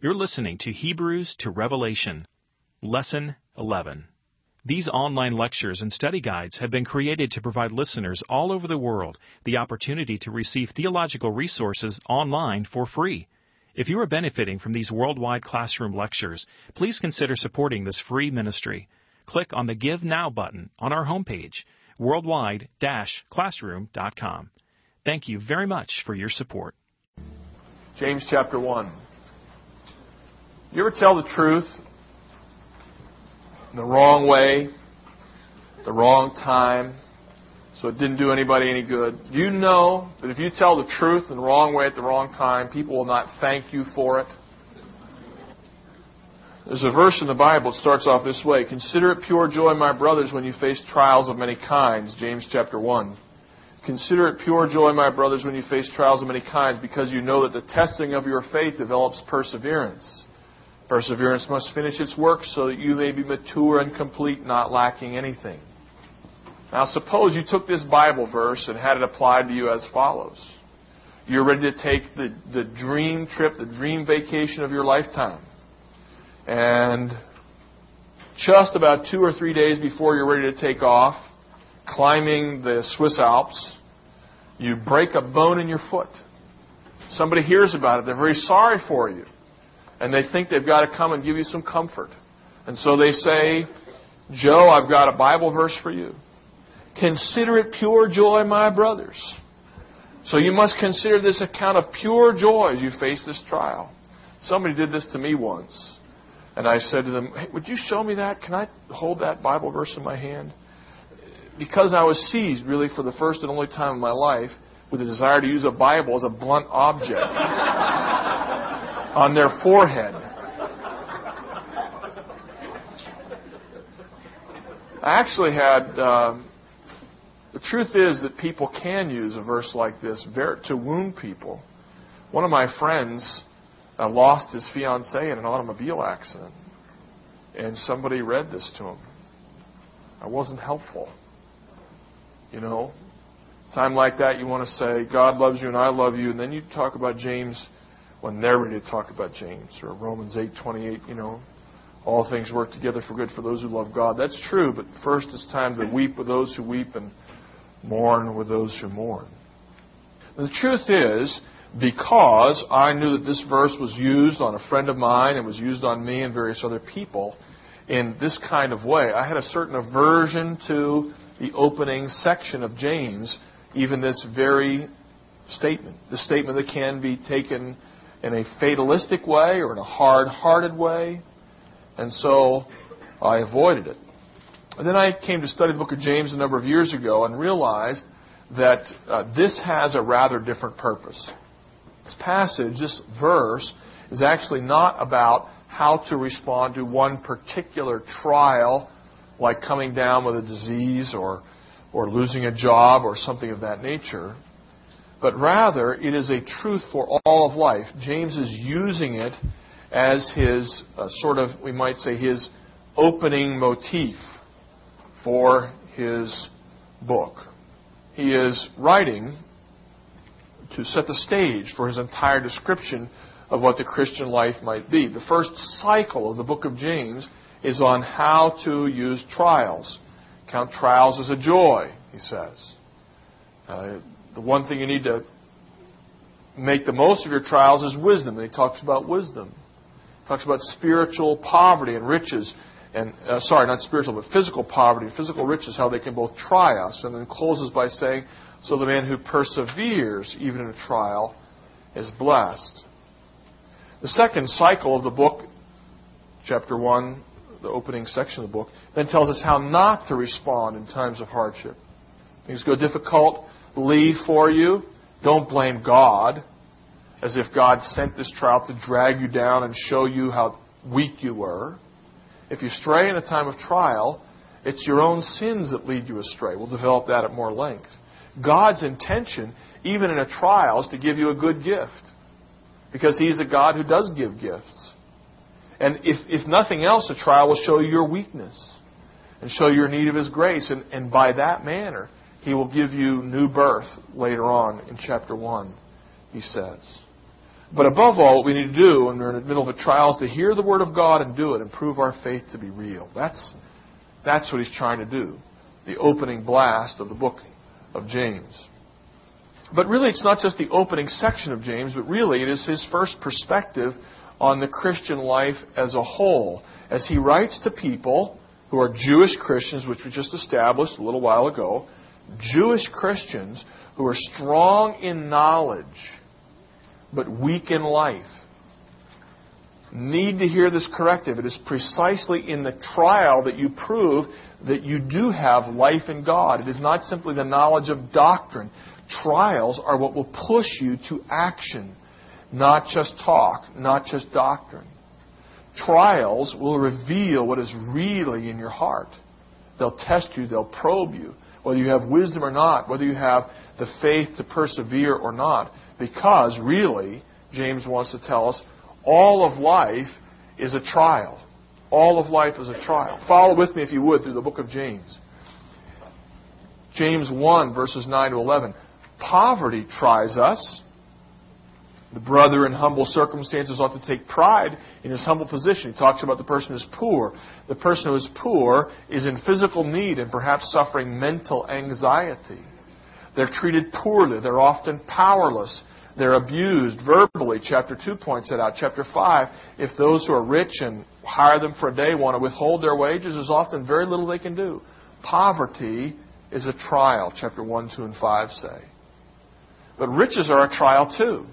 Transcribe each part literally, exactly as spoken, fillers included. You're listening to Hebrews to Revelation, Lesson eleven. These online lectures and study guides have been created to provide listeners all over the world the opportunity to receive theological resources online for free. If you are benefiting from these worldwide classroom lectures, please consider supporting this free ministry. Click on the Give Now button on our homepage, worldwide dash classroom dot com. Thank you very much for your support. James chapter one. You ever tell the truth in the wrong way, the wrong time, so it didn't do anybody any good? You know that if you tell the truth in the wrong way at the wrong time, people will not thank you for it. There's a verse in the Bible that starts off this way: "Consider it pure joy, my brothers, when you face trials of many kinds." James chapter one. Consider it pure joy, my brothers, when you face trials of many kinds, because you know that the testing of your faith develops perseverance. Perseverance must finish its work so that you may be mature and complete, not lacking anything. Now, suppose you took this Bible verse and had it applied to you as follows. You're ready to take the, the dream trip, the dream vacation of your lifetime. And just about two or three days before you're ready to take off, climbing the Swiss Alps, you break a bone in your foot. Somebody hears about it. They're very sorry for you. And they think they've got to come and give you some comfort. And so they say, "Joe, I've got a Bible verse for you. Consider it pure joy, my brothers. So you must consider this account of pure joy as you face this trial." Somebody did this to me once. And I said to them, "Hey, would you show me that? Can I hold that Bible verse in my hand?" Because I was seized, really, for the first and only time in my life, with a desire to use a Bible as a blunt object. On their forehead. I actually had... Uh, the truth is that people can use a verse like this to wound people. One of my friends uh, lost his fiancée in an automobile accident. And somebody read this to him. I wasn't helpful. You know, time like that you want to say, "God loves you and I love you." And then you talk about James... when they're ready to talk about James, or Romans eight twenty-eight, you know, all things work together for good for those who love God. That's true, but first it's time to weep with those who weep and mourn with those who mourn. And the truth is, because I knew that this verse was used on a friend of mine and was used on me and various other people in this kind of way, I had a certain aversion to the opening section of James, even this very statement, the statement that can be taken in a fatalistic way or in a hard-hearted way. And so I avoided it. And then I came to study the book of James a number of years ago and realized that uh, this has a rather different purpose. This passage, this verse, is actually not about how to respond to one particular trial, like coming down with a disease or, or losing a job or something of that nature. But rather, it is a truth for all of life. James is using it as his uh, sort of, we might say, his opening motif for his book. He is writing to set the stage for his entire description of what the Christian life might be. The first cycle of the book of James is on how to use trials. Count trials as a joy, he says. Uh, The one thing you need to make the most of your trials is wisdom. And he talks about wisdom. He talks about spiritual poverty and riches. and uh, Sorry, not spiritual, but physical poverty and physical riches, how they can both try us. And then closes by saying, so the man who perseveres, even in a trial, is blessed. The second cycle of the book, chapter one, the opening section of the book, then tells us how not to respond in times of hardship. Things go difficult. Leave for you. Don't blame God, as if God sent this trial to drag you down and show you how weak you were. If you stray in a time of trial, it's your own sins that lead you astray. We'll develop that at more length. God's intention, even in a trial, is to give you a good gift, because He's a God who does give gifts. And if, if nothing else, a trial will show you your weakness and show your need of His grace. And, and by that manner, He will give you new birth later on in chapter one, he says. But above all, what we need to do when we're in the middle of a trial is to hear the Word of God and do it, and prove our faith to be real. That's, that's what he's trying to do, the opening blast of the book of James. But really, it's not just the opening section of James, but really it is his first perspective on the Christian life as a whole, as he writes to people who are Jewish Christians, which we just established a little while ago, Jewish Christians who are strong in knowledge but weak in life, need to hear this corrective. It is precisely in the trial that you prove that you do have life in God. It is not simply the knowledge of doctrine. Trials are what will push you to action, not just talk, not just doctrine. Trials will reveal what is really in your heart. They'll test you, they'll probe you, whether you have wisdom or not, whether you have the faith to persevere or not. Because, really, James wants to tell us, all of life is a trial. All of life is a trial. Follow with me, if you would, through the book of James. James one, verses nine to eleven. Poverty tries us. The brother in humble circumstances ought to take pride in his humble position. He talks about the person who's poor. The person who is poor is in physical need and perhaps suffering mental anxiety. They're treated poorly. They're often powerless. They're abused verbally. Chapter two points it out. Chapter five, if those who are rich and hire them for a day want to withhold their wages, there's often very little they can do. Poverty is a trial, chapter one, two, and five say. But riches are a trial too,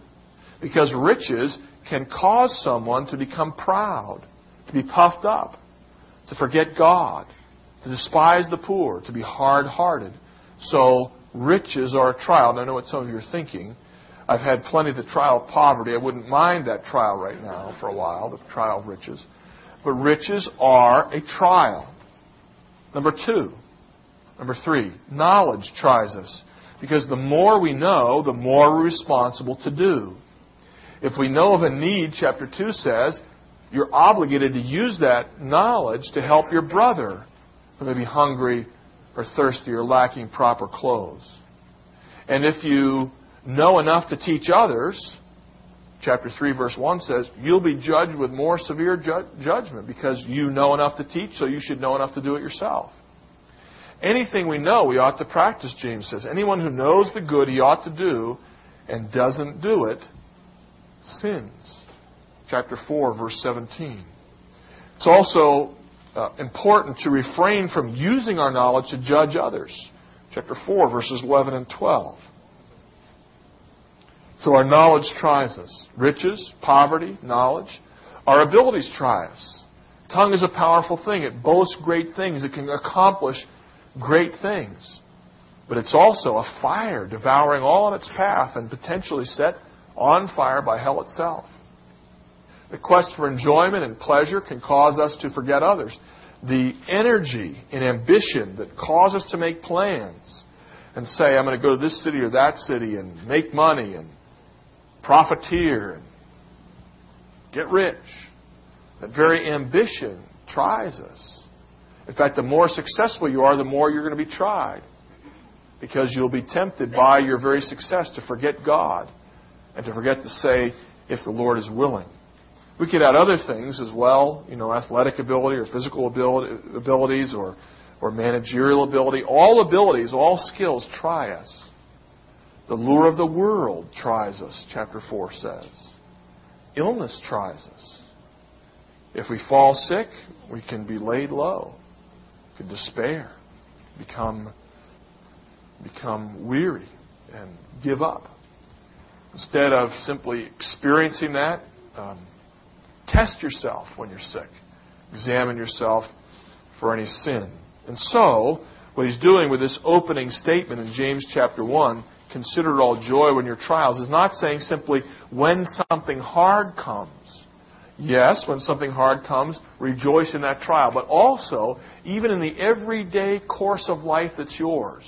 because riches can cause someone to become proud, to be puffed up, to forget God, to despise the poor, to be hard-hearted. So riches are a trial. And I know what some of you are thinking. I've had plenty of the trial of poverty. I wouldn't mind that trial right now for a while, the trial of riches. But riches are a trial. Number two. Number three. Knowledge tries us. Because the more we know, the more we're responsible to do. If we know of a need, chapter two says, you're obligated to use that knowledge to help your brother who may be hungry or thirsty or lacking proper clothes. And if you know enough to teach others, chapter three, verse one says, you'll be judged with more severe ju- judgment because you know enough to teach, so you should know enough to do it yourself. Anything we know, we ought to practice, James says. Anyone who knows the good he ought to do and doesn't do it sins. Chapter four, verse seventeen. It's also Uh, important to refrain from using our knowledge to judge others. Chapter four, verses eleven and twelve. So our knowledge tries us. Riches, poverty, knowledge. Our abilities try us. Tongue is a powerful thing. It boasts great things. It can accomplish great things. But it's also a fire devouring all in its path and potentially set on fire by hell itself. The quest for enjoyment and pleasure can cause us to forget others. The energy and ambition that cause us to make plans and say, I'm going to go to this city or that city and make money and profiteer and get rich. That very ambition tries us. In fact, the more successful you are, the more you're going to be tried, because you'll be tempted by your very success to forget God and to forget to say, if the Lord is willing. We could add other things as well, you know, athletic ability or physical ability, abilities or, or managerial ability. All abilities, all skills try us. The lure of the world tries us, chapter four says. Illness tries us. If we fall sick, we can be laid low, we can despair, become, become weary, and give up. Instead of simply experiencing that, um, test yourself when you're sick. Examine yourself for any sin. And so, what he's doing with this opening statement in James chapter one, consider it all joy when your trials, is not saying simply when something hard comes. Yes, when something hard comes, rejoice in that trial. But also, even in the everyday course of life that's yours,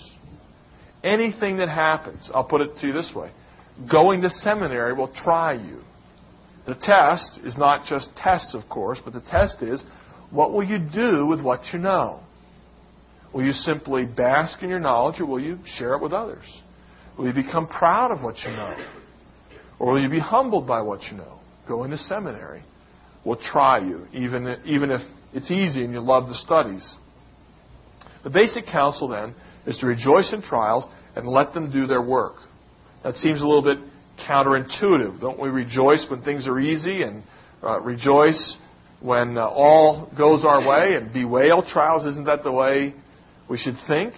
anything that happens, I'll put it to you this way, going to seminary will try you. The test is not just tests, of course, but the test is, what will you do with what you know? Will you simply bask in your knowledge, or will you share it with others? Will you become proud of what you know? Or will you be humbled by what you know? Going to seminary will try you, even, even if it's easy and you love the studies. The basic counsel, then, is to rejoice in trials and let them do their work. That seems a little bit counterintuitive. Don't we rejoice when things are easy and uh, rejoice when uh, all goes our way and bewail trials? Isn't that the way we should think?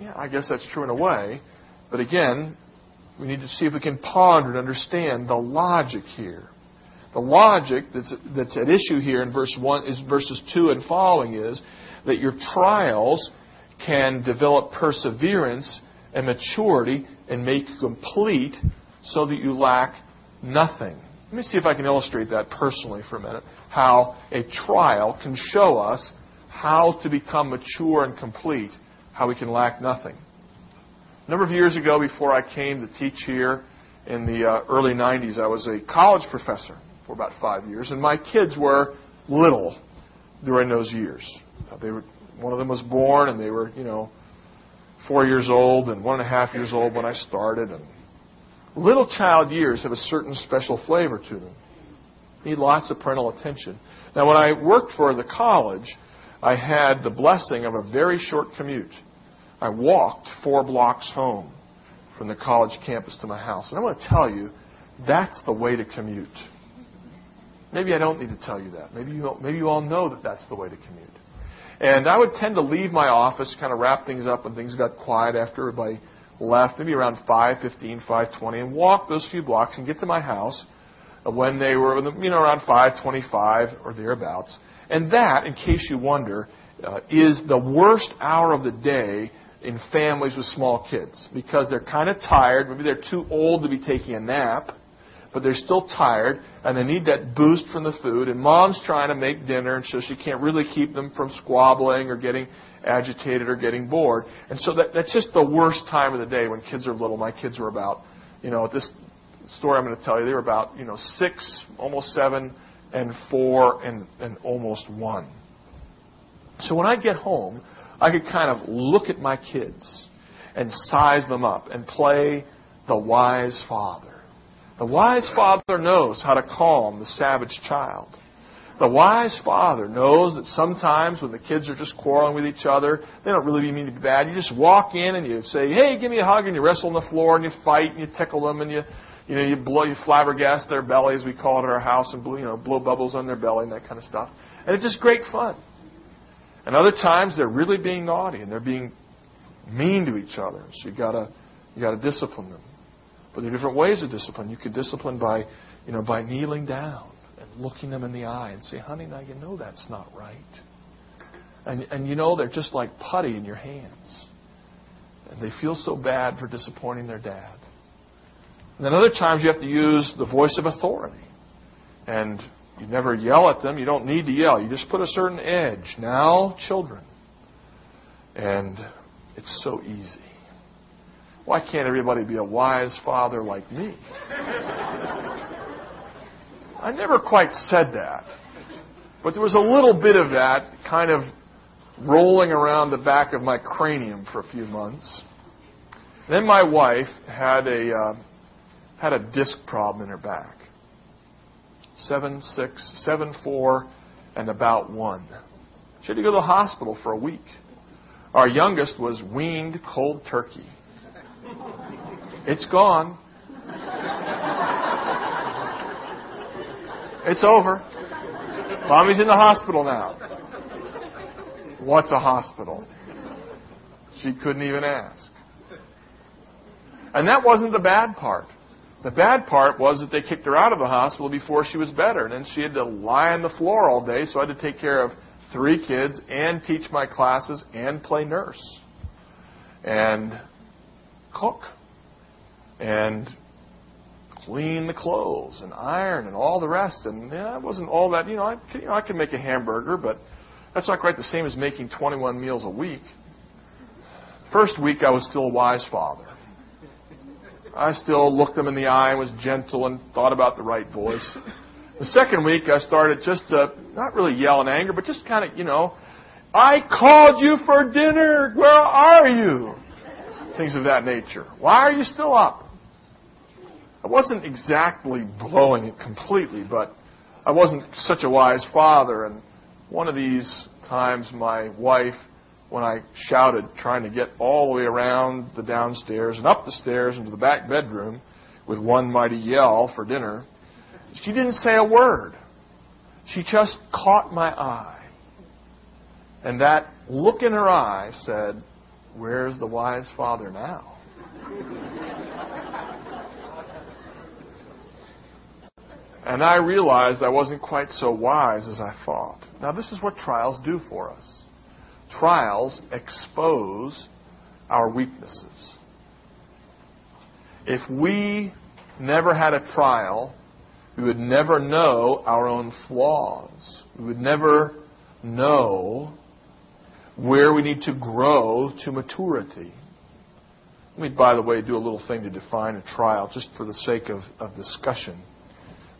Yeah, I guess that's true in a way. But again, we need to see if we can ponder and understand the logic here. The logic that's, that's at issue here in verse one is verses two and following is that your trials can develop perseverance and maturity and make you complete so that you lack nothing. Let me see if I can illustrate that personally for a minute, how a trial can show us how to become mature and complete, how we can lack nothing. A number of years ago, before I came to teach here in the uh, early nineties, I was a college professor for about five years, and my kids were little during those years. They were, one of them was born, and they were, you know, four years old and one and a half years old when I started. And little child years have a certain special flavor to them. Need lots of parental attention. Now, when I worked for the college, I had the blessing of a very short commute. I walked four blocks home from the college campus to my house. And I want to tell you, that's the way to commute. Maybe I don't need to tell you that. Maybe you, maybe you all know that that's the way to commute. And I would tend to leave my office, kind of wrap things up when things got quiet after everybody left, maybe around five fifteen, five twenty, and walk those few blocks and get to my house when they were, you know, around five twenty-five or thereabouts. And that, in case you wonder, uh, is the worst hour of the day in families with small kids because they're kind of tired. Maybe they're too old to be taking a nap, but they're still tired, and they need that boost from the food. And Mom's trying to make dinner, and so she can't really keep them from squabbling or getting agitated or getting bored. And so that, that's just the worst time of the day when kids are little. My kids were about, you know, at this story I'm going to tell you, they were about, you know, six, almost seven, and four, and, and almost one. So when I get home, I could kind of look at my kids and size them up and play the wise father. The wise father knows how to calm the savage child. The wise father knows that sometimes when the kids are just quarreling with each other, they don't really mean to be bad. You just walk in and you say, hey, give me a hug, and you wrestle on the floor, and you fight, and you tickle them, and you you know, you blow, you flabbergast their belly, as we call it at our house, and blow, you know, blow bubbles on their belly and that kind of stuff. And it's just great fun. And other times they're really being naughty, and they're being mean to each other. So you've got to you got to discipline them. But there are different ways of discipline. You could discipline by, you know, by kneeling down and looking them in the eye and say, honey, now you know that's not right. And, and you know they're just like putty in your hands. And they feel so bad for disappointing their dad. And then other times you have to use the voice of authority. And you never yell at them. You don't need to yell. You just put a certain edge. Now, children. And it's so easy. Why can't everybody be a wise father like me? I never quite said that. But there was a little bit of that kind of rolling around the back of my cranium for a few months. Then my wife had a uh, had a disc problem in her back. Seven, six, seven, four, and about one. She had to go to the hospital for a week. Our youngest was weaned cold turkey. It's gone. It's over. Mommy's in the hospital now. What's a hospital? She couldn't even ask. And that wasn't the bad part. The bad part was that they kicked her out of the hospital before she was better. And then she had to lie on the floor all day, so I had to take care of three kids and teach my classes and play nurse. And cook and clean the clothes and iron and all the rest. And yeah, it wasn't all that. You know, I, you know, I could make a hamburger, but that's not quite the same as making twenty-one meals a week. First week, I was still a wise father. I still looked them in the eye and was gentle and thought about the right voice. The second week, I started just to not really yell in anger, but just kind of, you know, I called you for dinner. Where are you? Things of that nature. Why are you still up? I wasn't exactly blowing it completely, but I wasn't such a wise father. And one of these times, my wife, when I shouted, trying to get all the way around the downstairs and up the stairs into the back bedroom with one mighty yell for dinner, she didn't say a word. She just caught my eye. And that look in her eye said, "Where's the wise father now?" And I realized I wasn't quite so wise as I thought. Now, this is what trials do for us. Trials expose our weaknesses. If we never had a trial, we would never know our own flaws. We would never know where we need to grow to maturity. Let me, by the way, do a little thing to define a trial, just for the sake of, of discussion.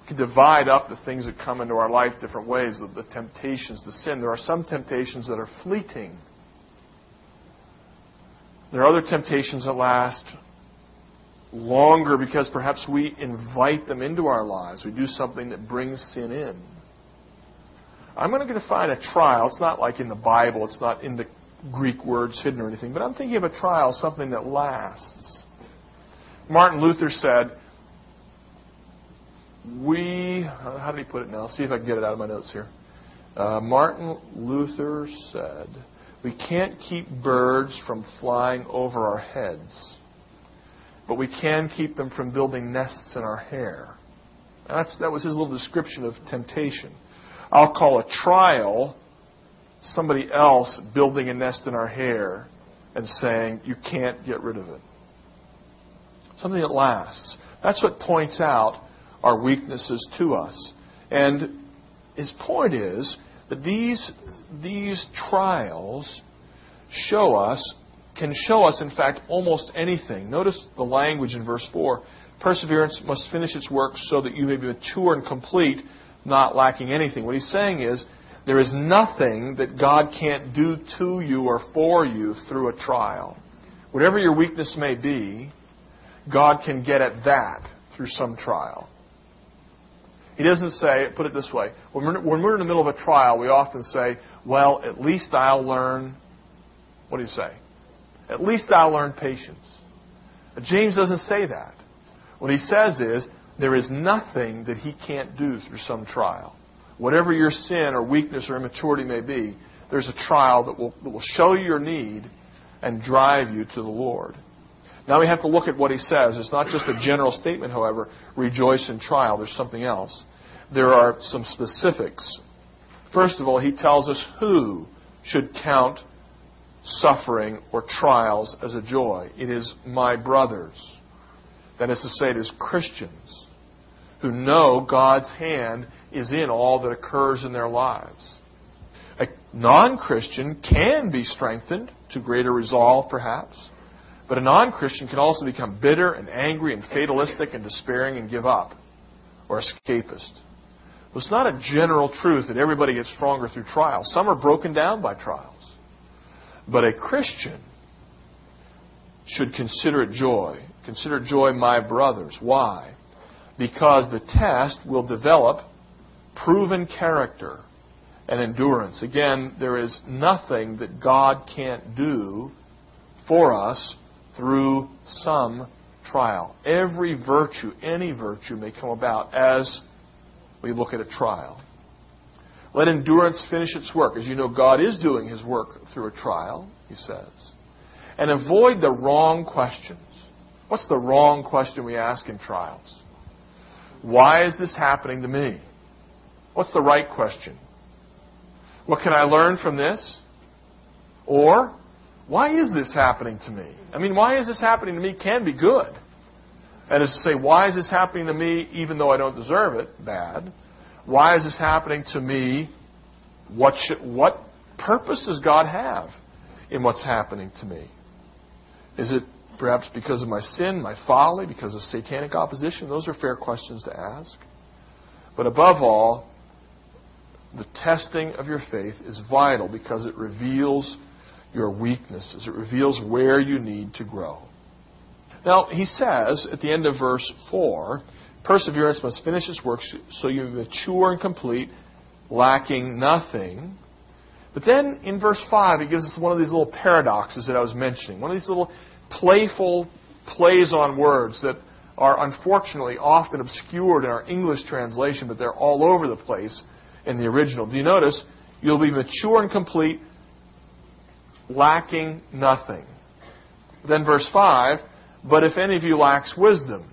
We can divide up the things that come into our life different ways, the, the temptations, the sin. There are some temptations that are fleeting. There are other temptations that last longer because perhaps we invite them into our lives. We do something that brings sin in. I'm going to define a trial. It's not like in the Bible. It's not in the Greek words hidden or anything. But I'm thinking of a trial, something that lasts. Martin Luther said, we, how did he put it now? See if I can get it out of my notes here. Uh, Martin Luther said, we can't keep birds from flying over our heads, but we can keep them from building nests in our hair. And that's, that was his little description of temptation. I'll call a trial somebody else building a nest in our hair and saying, you can't get rid of it. Something that lasts. That's what points out our weaknesses to us. And his point is that these, these trials show us, can show us, in fact, almost anything. Notice the language in verse four. Perseverance must finish its work so that you may be mature and complete, not lacking anything. What he's saying is, there is nothing that God can't do to you or for you through a trial. Whatever your weakness may be, God can get at that through some trial. He doesn't say, put it this way, when we're, when we're in the middle of a trial, we often say, well, at least I'll learn, what do you say? At least I'll learn patience. But James doesn't say that. What he says is, there is nothing that he can't do through some trial. Whatever your sin or weakness or immaturity may be, there's a trial that will, that will show you your need and drive you to the Lord. Now we have to look at what he says. It's not just a general statement, however, rejoice in trial. There's something else. There are some specifics. First of all, he tells us who should count suffering or trials as a joy. It is my brothers. That is to say, it is Christians who know God's hand is in all that occurs in their lives. A non-Christian can be strengthened to greater resolve, perhaps, but a non-Christian can also become bitter and angry and fatalistic and despairing and give up or escapist. Well, it's not a general truth that everybody gets stronger through trials. Some are broken down by trials. But a Christian should consider it joy. Consider joy, my brothers. Why? Because the test will develop proven character and endurance. Again, there is nothing that God can't do for us through some trial. Every virtue, any virtue, may come about as we look at a trial. Let endurance finish its work. As you know, God is doing his work through a trial, he says. And avoid the wrong questions. What's the wrong question we ask in trials? Why is this happening to me? What's the right question? What can I learn from this? Or, why is this happening to me? I mean, why is this happening to me can be good. That is to say, why is this happening to me even though I don't deserve it? Bad. Why is this happening to me? What should, what purpose does God have in what's happening to me? Is it perhaps because of my sin, my folly, because of satanic opposition? Those are fair questions to ask. But above all, the testing of your faith is vital because it reveals your weaknesses. It reveals where you need to grow. Now, he says at the end of verse four, perseverance must finish its work so you're mature and complete, lacking nothing. But then in verse five, he gives us one of these little paradoxes that I was mentioning, one of these little playful plays on words that are unfortunately often obscured in our English translation, but they're all over the place in the original. Do you notice? You'll be mature and complete, lacking nothing. Then verse five, but if any of you lacks wisdom.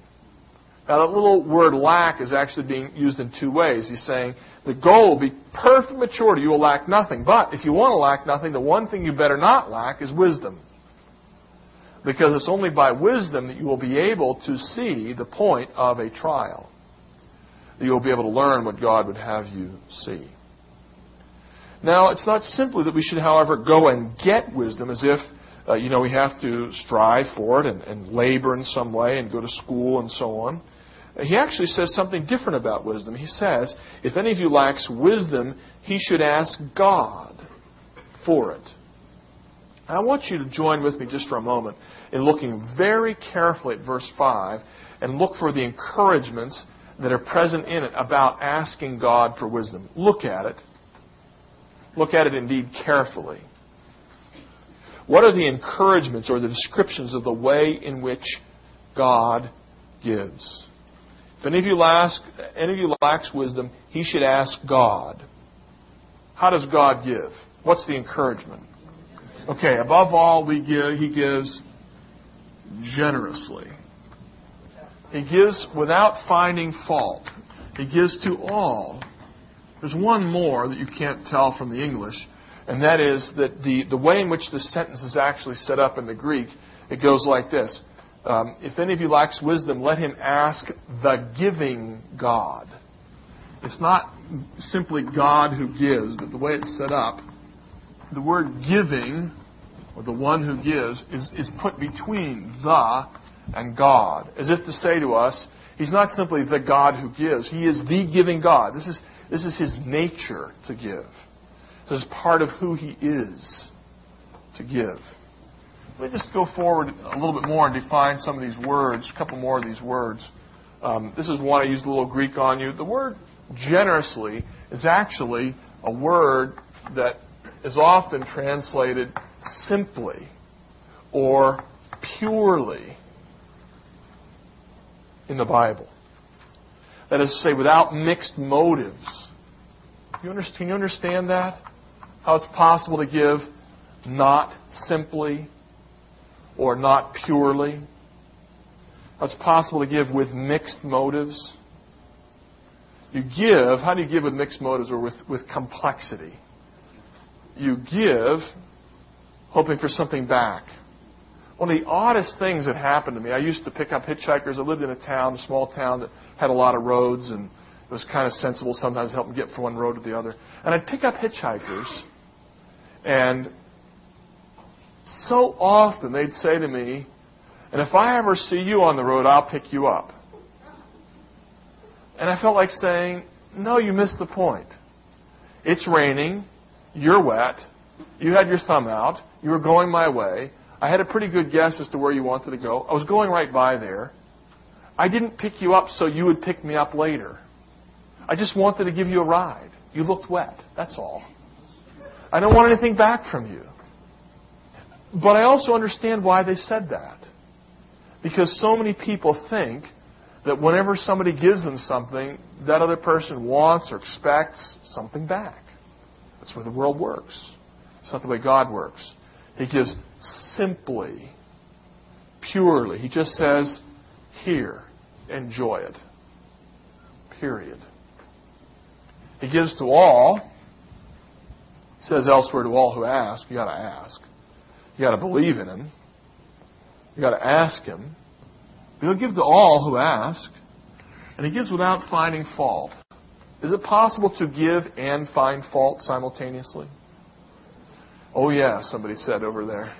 Now, that little word lack is actually being used in two ways. He's saying the goal will be perfect maturity. You will lack nothing. But if you want to lack nothing, the one thing you better not lack is wisdom. Because it's only by wisdom that you will be able to see the point of a trial. You will be able to learn what God would have you see. Now, it's not simply that we should, however, go and get wisdom as if, uh, you know, we have to strive for it and, and labor in some way and go to school and so on. He actually says something different about wisdom. He says, if any of you lacks wisdom, he should ask God for it. I want you to join with me just for a moment in looking very carefully at verse five and look for the encouragements that are present in it about asking God for wisdom. Look at it. Look at it indeed carefully. What are the encouragements or the descriptions of the way in which God gives? If any of you lacks, any of you lacks wisdom, he should ask God. How does God give? What's the encouragement? Okay, above all, we give, he gives generously. He gives without finding fault. He gives to all. There's one more that you can't tell from the English, and that is that the, the way in which this sentence is actually set up in the Greek, it goes like this. Um, if any of you lacks wisdom, let him ask the giving God. It's not simply God who gives, but the way it's set up, the word giving, or the one who gives, is, is put between the and God, as if to say to us, he's not simply the God who gives. He is the giving God. This is, this is his nature to give. This is part of who he is to give. Let me just go forward a little bit more and define some of these words, a couple more of these words. Um, this is one I used a little Greek on you. The word generously is actually a word that is often translated simply or purely in the Bible. That is to say, without mixed motives. You understand, can you understand that? How it's possible to give not simply or not purely. How it's possible to give with mixed motives. You give, how do you give with mixed motives or with, with complexity? You give hoping for something back. One of the oddest things that happened to me, I used to pick up hitchhikers. I lived in a town, a small town that had a lot of roads, and it was kind of sensible sometimes to help them get from one road to the other. And I'd pick up hitchhikers, and so often they'd say to me, and if I ever see you on the road, I'll pick you up. And I felt like saying, no, you missed the point. It's raining. You're wet. You had your thumb out. You were going my way. I had a pretty good guess as to where you wanted to go. I was going right by there. I didn't pick you up so you would pick me up later. I just wanted to give you a ride. You looked wet. That's all. I don't want anything back from you. But I also understand why they said that. Because so many people think that whenever somebody gives them something, that other person wants or expects something back. That's where the world works. It's not the way God works. He gives simply, purely. He just says, here, enjoy it. Period. He gives to all. He says elsewhere, to all who ask. You've got to ask. You've got to believe in him. You've got to ask him. He'll give to all who ask. And he gives without finding fault. Is it possible to give and find fault simultaneously? Oh, yeah, somebody said over there.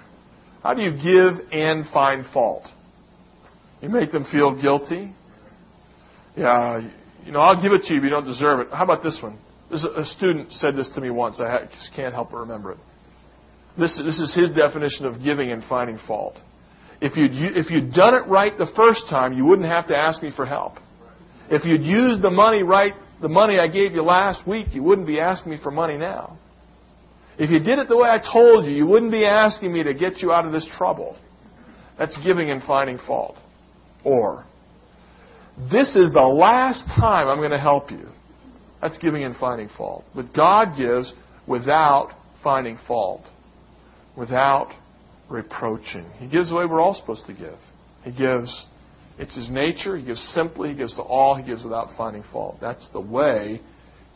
How do you give and find fault? You make them feel guilty? Yeah, you know, I'll give it to you, but you don't deserve it. How about this one? This, a student said this to me once. I just can't help but remember it. This, this is his definition of giving and finding fault. If you'd, if you'd done it right the first time, you wouldn't have to ask me for help. If you'd used the money right, the money I gave you last week, you wouldn't be asking me for money now. If you did it the way I told you, you wouldn't be asking me to get you out of this trouble. That's giving and finding fault. Or, this is the last time I'm going to help you. That's giving and finding fault. But God gives without finding fault, without reproaching. He gives the way we're all supposed to give. He gives, it's His nature. He gives simply. He gives to all. He gives without finding fault. That's the way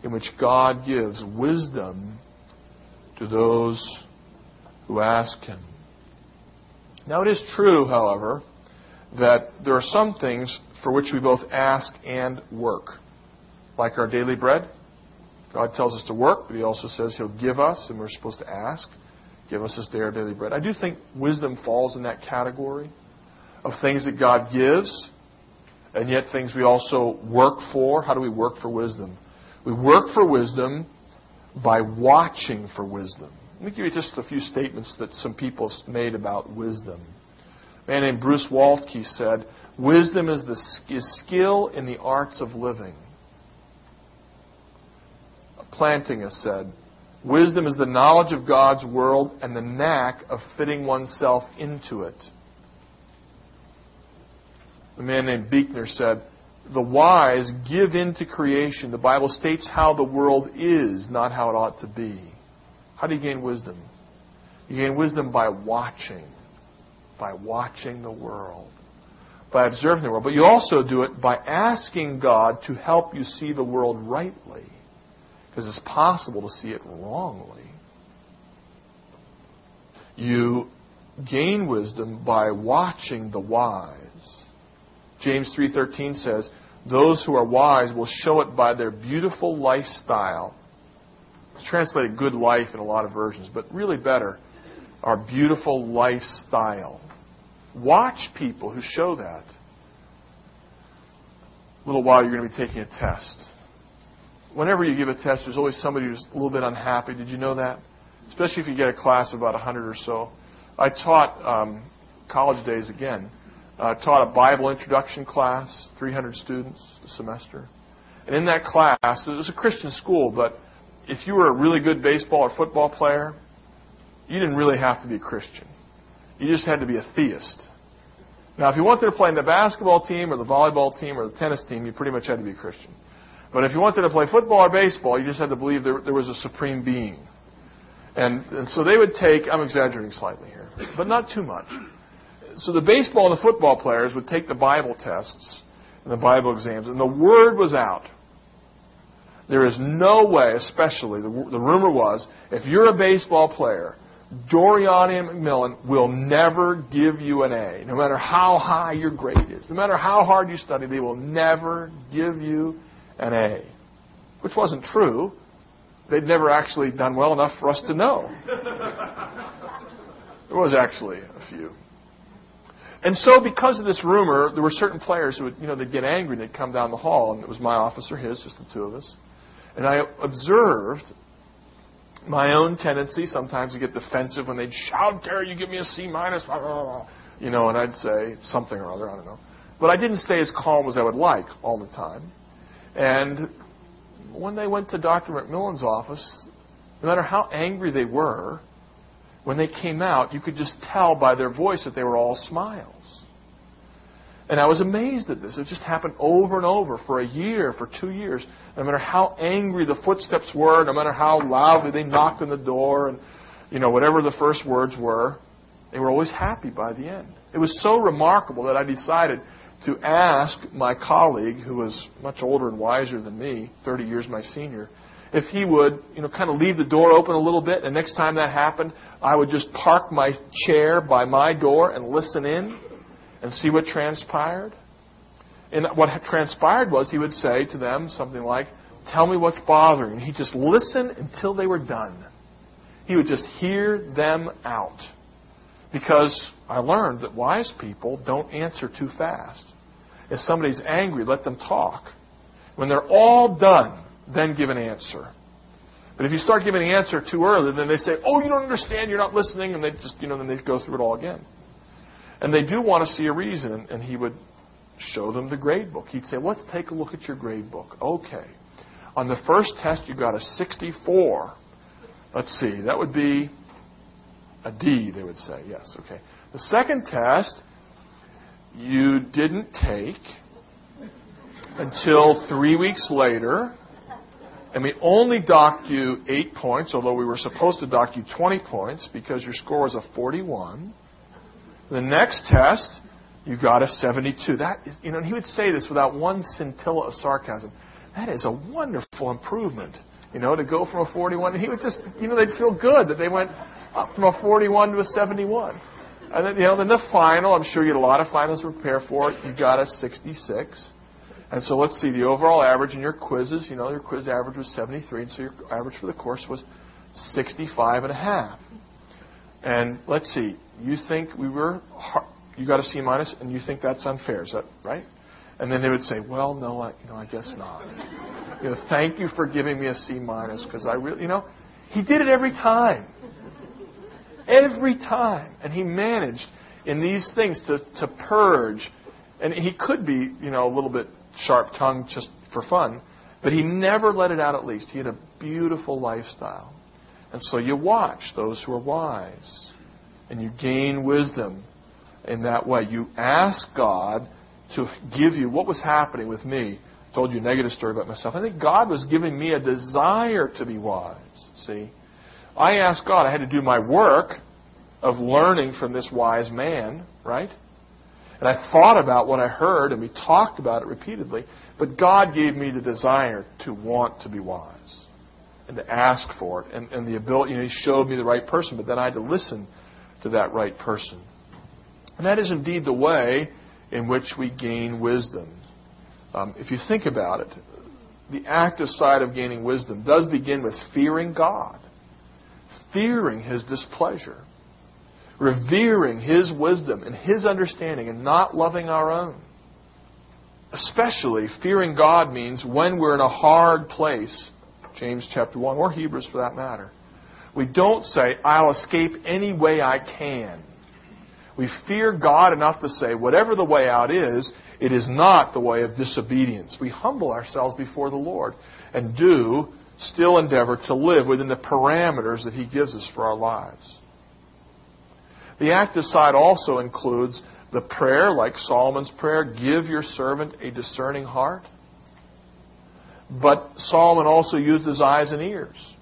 in which God gives wisdom to those who ask Him. Now, it is true, however, that there are some things for which we both ask and work, like our daily bread. God tells us to work, but He also says He'll give us, and we're supposed to ask, give us this day our daily bread. I do think wisdom falls in that category of things that God gives, and yet things we also work for. How do we work for wisdom? We work for wisdom by watching for wisdom. Let me give you just a few statements that some people have made about wisdom. A man named Bruce Waltke said, "Wisdom is the is skill in the arts of living." Plantinga said, "Wisdom is the knowledge of God's world and the knack of fitting oneself into it." A man named Beekner said, "The wise give in to creation. The Bible states how the world is, not how it ought to be." How do you gain wisdom? You gain wisdom by watching. By watching the world, by observing the world. But you also do it by asking God to help you see the world rightly, because it's possible to see it wrongly. You gain wisdom by watching the wise. James three thirteen says, "Those who are wise will show it by their beautiful lifestyle." It's translated "good life" in a lot of versions, but really better, "our beautiful lifestyle." Watch people who show that. A little while, you're going to be taking a test. Whenever you give a test, there's always somebody who's a little bit unhappy. Did you know that? Especially if you get a class of about one hundred or so. I taught, um, college days again, uh, taught a Bible introduction class, three hundred students a semester. And in that class, it was a Christian school, but if you were a really good baseball or football player, you didn't really have to be a Christian. You just had to be a theist. Now, if you wanted to play in the basketball team or the volleyball team or the tennis team, you pretty much had to be a Christian. But if you wanted to play football or baseball, you just had to believe there, there was a supreme being. And, and so they would take, I'm exaggerating slightly here, but not too much. So the baseball and the football players would take the Bible tests and the Bible exams, and the word was out. There is no way, especially, the, the rumor was, if you're a baseball player, Dorian McMillan will never give you an A. No matter how high your grade is, no matter how hard you study, they will never give you an A. Which wasn't true. They'd never actually done well enough for us to know. There was actually a few. And so because of this rumor, there were certain players who would, you know, they'd get angry and they'd come down the hall, and it was my office or his, just the two of us. And I observed my own tendency sometimes to get defensive when they'd shout, "Dare you give me a C minus," blah, blah, blah, you know, and I'd say something or other, I don't know. But I didn't stay as calm as I would like all the time. And when they went to Doctor McMillan's office, no matter how angry they were, when they came out, you could just tell by their voice that they were all smiles. And I was amazed at this. It just happened over and over for a year, for two years. No matter how angry the footsteps were, no matter how loudly they knocked on the door, and you know whatever the first words were, they were always happy by the end. It was so remarkable that I decided to ask my colleague, who was much older and wiser than me, thirty years my senior, if he would, you know, kind of leave the door open a little bit. And next time that happened, I would just park my chair by my door and listen in and see what transpired. And what transpired was he would say to them something like, "Tell me what's bothering you." And he'd just listen until they were done. He would just hear them out. Because I learned that wise people don't answer too fast. If somebody's angry, let them talk. When they're all done, then give an answer. But if you start giving an answer too early, then they say, "Oh, you don't understand, you're not listening," and they just, you know, then they go through it all again. And they do want to see a reason, and he would show them the grade book. He'd say, let's take a look at your grade book. Okay. On the first test, you got a sixty-four. Let's see. That would be a D, they would say. Yes, okay. The second test, you didn't take until three weeks later, and we only docked you eight points, although we were supposed to dock you twenty points because your score was a forty-one. The next test, you got a seventy-two. That is, you know, and he would say this without one scintilla of sarcasm. That is a wonderful improvement, you know, to go from a forty-one. And he would just, you know, they'd feel good that they went up from a forty-one to a seventy-one. And then, you know, then the final, I'm sure you had a lot of finals to prepare for it. You got a sixty-six. And so let's see, the overall average in your quizzes, you know, your quiz average was seventy-three, and so your average for the course was sixty-five and a half. And let's see, you think we were, you got a C minus, and you think that's unfair, is that right? And then they would say, well, no, I, you know, I guess not. You know, thank you for giving me a C minus, because I really, you know, he did it every time. Every time. And he managed in these things to, to purge. And he could be, you know, a little bit sharp-tongued just for fun, but he never let it out at least. He had a beautiful lifestyle. And so you watch those who are wise, and you gain wisdom in that way. You ask God to give you what was happening with me. I told you a negative story about myself. I think God was giving me a desire to be wise, see. I asked God, I had to do my work of learning from this wise man, right? And I thought about what I heard, and we talked about it repeatedly. But God gave me the desire to want to be wise and to ask for it. And, and the ability, you know, He showed me the right person, but then I had to listen to that right person. And that is indeed the way in which we gain wisdom. Um, if you think about it, the active side of gaining wisdom does begin with fearing God, fearing His displeasure, revering His wisdom and His understanding and not loving our own. Especially fearing God means when we're in a hard place, James chapter one, or Hebrews for that matter, we don't say, I'll escape any way I can. We fear God enough to say, whatever the way out is, it is not the way of disobedience. We humble ourselves before the Lord and do still endeavor to live within the parameters that He gives us for our lives. The active side also includes the prayer, like Solomon's prayer, give your servant a discerning heart. But Solomon also used his eyes and ears.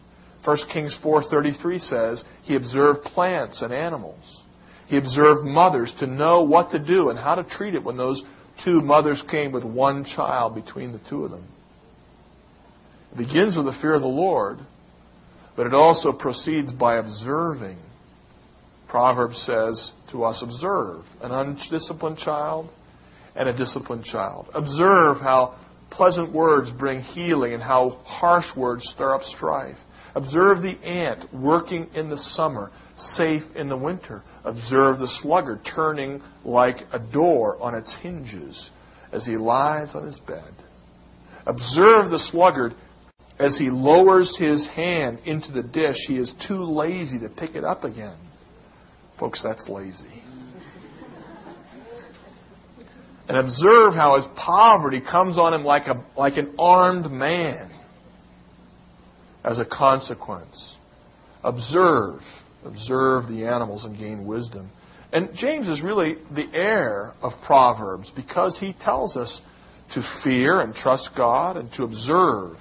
First Kings four thirty-three says, he observed plants and animals. He observed mothers to know what to do and how to treat it when those two mothers came with one child between the two of them. It begins with the fear of the Lord, but it also proceeds by observing. Proverbs says to us, observe an undisciplined child and a disciplined child. Observe how pleasant words bring healing and how harsh words stir up strife. Observe the ant working in the summer, safe in the winter. Observe the sluggard turning like a door on its hinges as he lies on his bed. Observe the sluggard as he lowers his hand into the dish. He is too lazy to pick it up again. Folks, that's lazy. And observe how his poverty comes on him like a like an armed man as a consequence. Observe. Observe the animals and gain wisdom. And James is really the heir of Proverbs because he tells us to fear and trust God and to observe,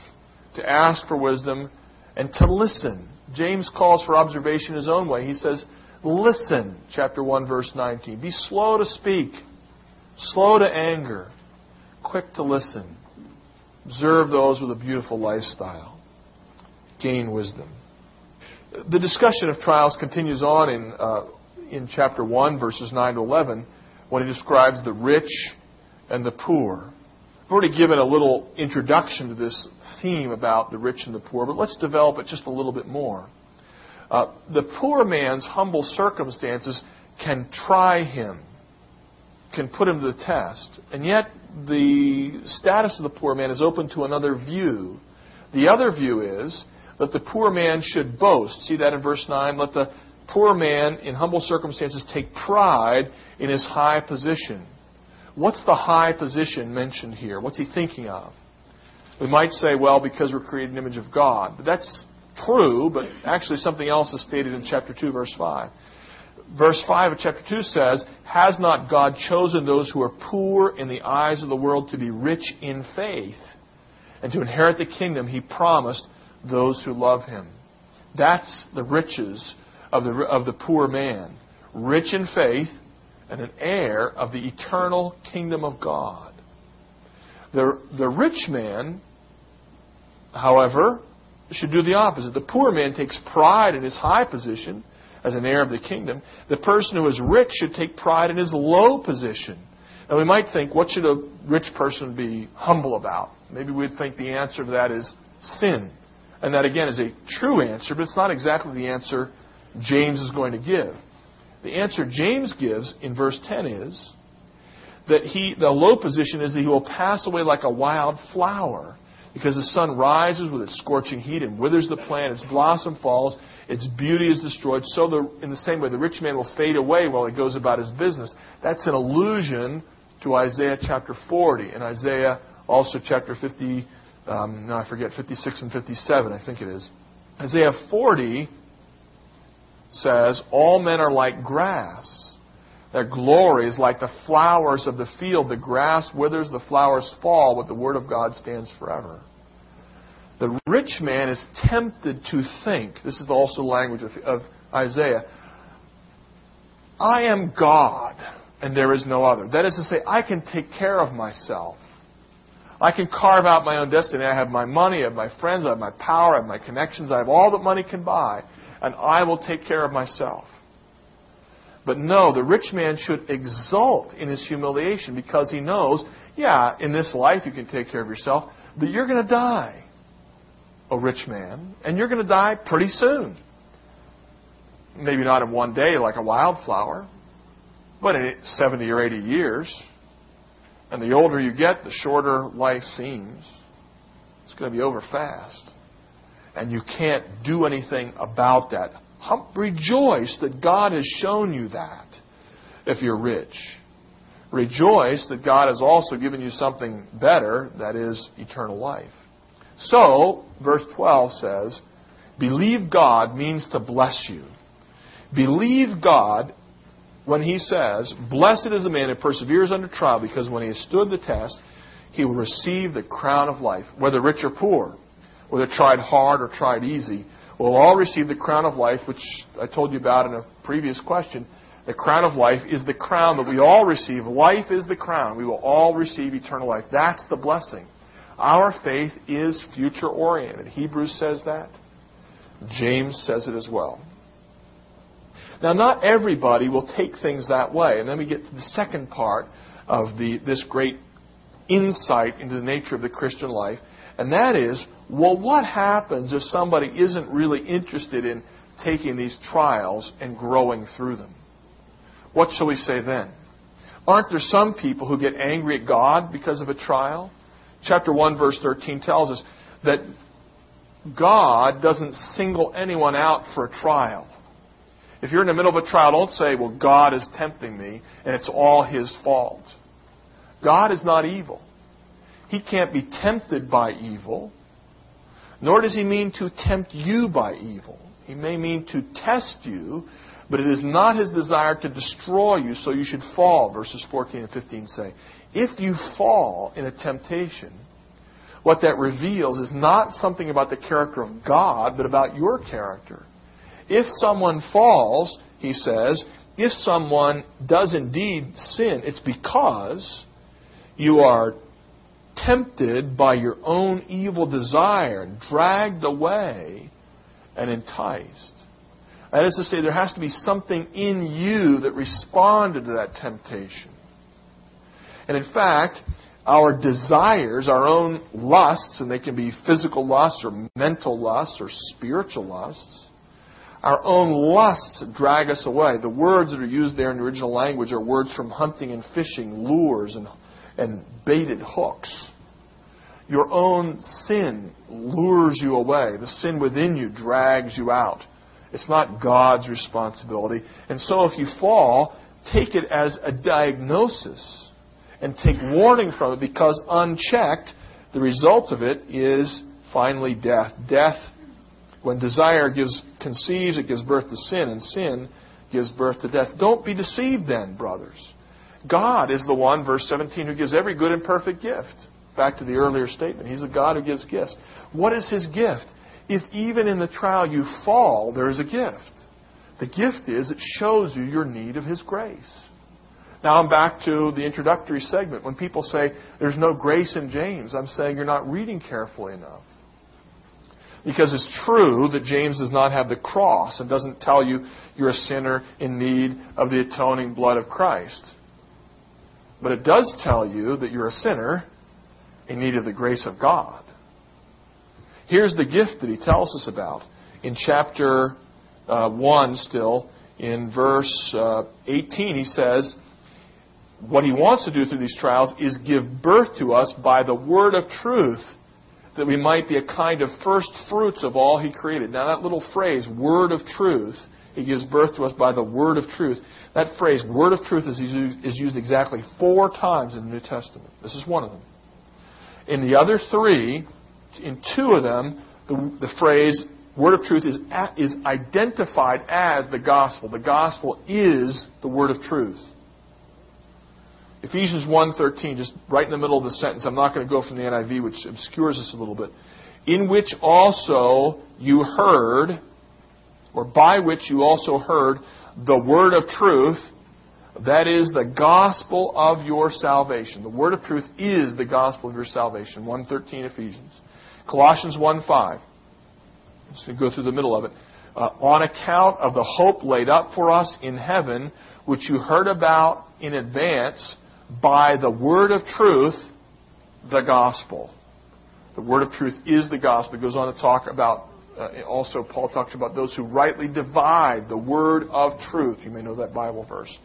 to ask for wisdom, and to listen. James calls for observation his own way. He says, listen, chapter one, verse nineteen. Be slow to speak, slow to anger, quick to listen. Observe those with a beautiful lifestyle. Gain wisdom. The discussion of trials continues on in uh, in chapter one, verses nine to eleven, when he describes the rich and the poor. I've already given a little introduction to this theme about the rich and the poor, but let's develop it just a little bit more. Uh, the poor man's humble circumstances can try him, can put him to the test. And yet the status of the poor man is open to another view. The other view is that the poor man should boast. See that in verse nine? Let the poor man in humble circumstances take pride in his high position. What's the high position mentioned here? What's he thinking of? We might say, well, because we're created in the image of God. But that's true, but actually something else is stated in chapter two, verse five. Verse five of chapter two says, has not God chosen those who are poor in the eyes of the world to be rich in faith and to inherit the kingdom he promised those who love him? That's the riches of the, of the poor man, rich in faith and an heir of the eternal kingdom of God. The, the rich man, however, should do the opposite. The poor man takes pride in his high position as an heir of the kingdom. The person who is rich should take pride in his low position. Now, we might think, what should a rich person be humble about? Maybe we'd think the answer to that is sin. And that, again, is a true answer, but it's not exactly the answer James is going to give. The answer James gives in verse ten is that he, the low position is that he will pass away like a wild flower, because the sun rises with its scorching heat and withers the plant, its blossom falls, its beauty is destroyed. So the, in the same way, the rich man will fade away while he goes about his business. That's an allusion to Isaiah chapter forty and Isaiah also chapter fifty, um, no, I forget, fifty-six and fifty-seven, I think it is. Isaiah forty says, all men are like grass. Their glory is like the flowers of the field. The grass withers, the flowers fall, but the word of God stands forever. The rich man is tempted to think, this is also the language of, of Isaiah, I am God and there is no other. That is to say, I can take care of myself. I can carve out my own destiny. I have my money, I have my friends, I have my power, I have my connections, I have all that money can buy, and I will take care of myself. But no, the rich man should exult in his humiliation because he knows, yeah, in this life you can take care of yourself, but you're going to die, a rich man, and you're going to die pretty soon. Maybe not in one day like a wildflower, but in seventy or eighty years. And the older you get, the shorter life seems. It's going to be over fast. And you can't do anything about that. Rejoice that God has shown you that if you're rich. Rejoice that God has also given you something better, that is, eternal life. So, verse twelve says, believe God means to bless you. Believe God when he says, blessed is the man who perseveres under trial, because when he has stood the test, he will receive the crown of life, whether rich or poor, whether tried hard or tried easy. We'll all receive the crown of life, which I told you about in a previous question. The crown of life is the crown that we all receive. Life is the crown. We will all receive eternal life. That's the blessing. Our faith is future-oriented. Hebrews says that. James says it as well. Now, not everybody will take things that way. And then we get to the second part of the, this great insight into the nature of the Christian life. And that is, well, what happens if somebody isn't really interested in taking these trials and growing through them? What shall we say then? Aren't there some people who get angry at God because of a trial? Chapter one, verse thirteen tells us that God doesn't single anyone out for a trial. If you're in the middle of a trial, don't say, well, God is tempting me and it's all his fault. God is not evil. He can't be tempted by evil, nor does he mean to tempt you by evil. He may mean to test you, but it is not his desire to destroy you, so you should fall, verses fourteen and fifteen say. If you fall in a temptation, what that reveals is not something about the character of God, but about your character. If someone falls, he says, if someone does indeed sin, it's because you are tempted by your own evil desire, dragged away and enticed. That is to say, there has to be something in you that responded to that temptation. And in fact, our desires, our own lusts, and they can be physical lusts or mental lusts or spiritual lusts, our own lusts drag us away. The words that are used there in the original language are words from hunting and fishing, lures and and baited hooks. Your own sin lures you away. The sin within you drags you out. It's not God's responsibility. And so if you fall, take it as a diagnosis and take warning from it, because unchecked, the result of it is finally death. Death, when desire gives, conceives, it gives birth to sin, and sin gives birth to death. Don't be deceived then, brothers. God is the one, verse seventeen, who gives every good and perfect gift. Back to the earlier statement. He's the God who gives gifts. What is His gift? If even in the trial you fall, there is a gift. The gift is it shows you your need of His grace. Now I'm back to the introductory segment. When people say there's no grace in James, I'm saying you're not reading carefully enough. Because it's true that James does not have the cross and doesn't tell you you're a sinner in need of the atoning blood of Christ. But it does tell you that you're a sinner in need of the grace of God. Here's the gift that he tells us about in chapter uh, one still. In verse uh, eighteen, he says, what he wants to do through these trials is give birth to us by the word of truth, that we might be a kind of first fruits of all He created. Now that little phrase, word of truth, He gives birth to us by the word of truth. That phrase, word of truth, is used, is used exactly four times in the New Testament. This is one of them. In the other three, in two of them, the, the phrase word of truth is, is identified as the gospel. The gospel is the word of truth. Ephesians one thirteen, just right in the middle of the sentence. I'm not going to go from the N I V, which obscures this a little bit. In which also you heard, or by which you also heard, the word of truth, that is the gospel of your salvation. The word of truth is the gospel of your salvation. one thirteen Ephesians. Colossians one five. I'm just going to go through the middle of it. Uh, on account of the hope laid up for us in heaven, which you heard about in advance, by the word of truth, the gospel. The word of truth is the gospel. It goes on to talk about, uh, also Paul talks about those who rightly divide the word of truth. You may know that Bible verse.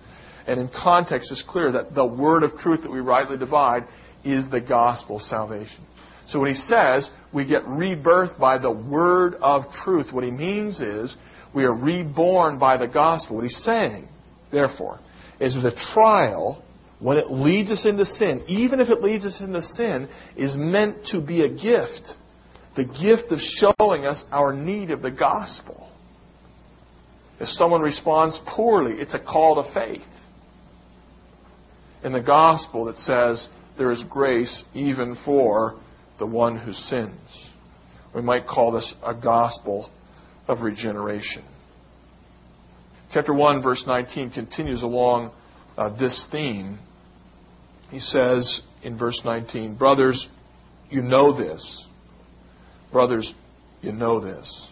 And in context, it's clear that the word of truth that we rightly divide is the gospel of salvation. So when he says we get rebirth by the word of truth, what he means is we are reborn by the gospel. What he's saying, therefore, is that the trial, when it leads us into sin, even if it leads us into sin, is meant to be a gift. The gift of showing us our need of the gospel. If someone responds poorly, it's a call to faith. In the gospel that says there is grace even for the one who sins. We might call this a gospel of regeneration. Chapter one, verse nineteen continues along uh, this theme. He says in verse nineteen, Brothers, you know this. Brothers, you know this.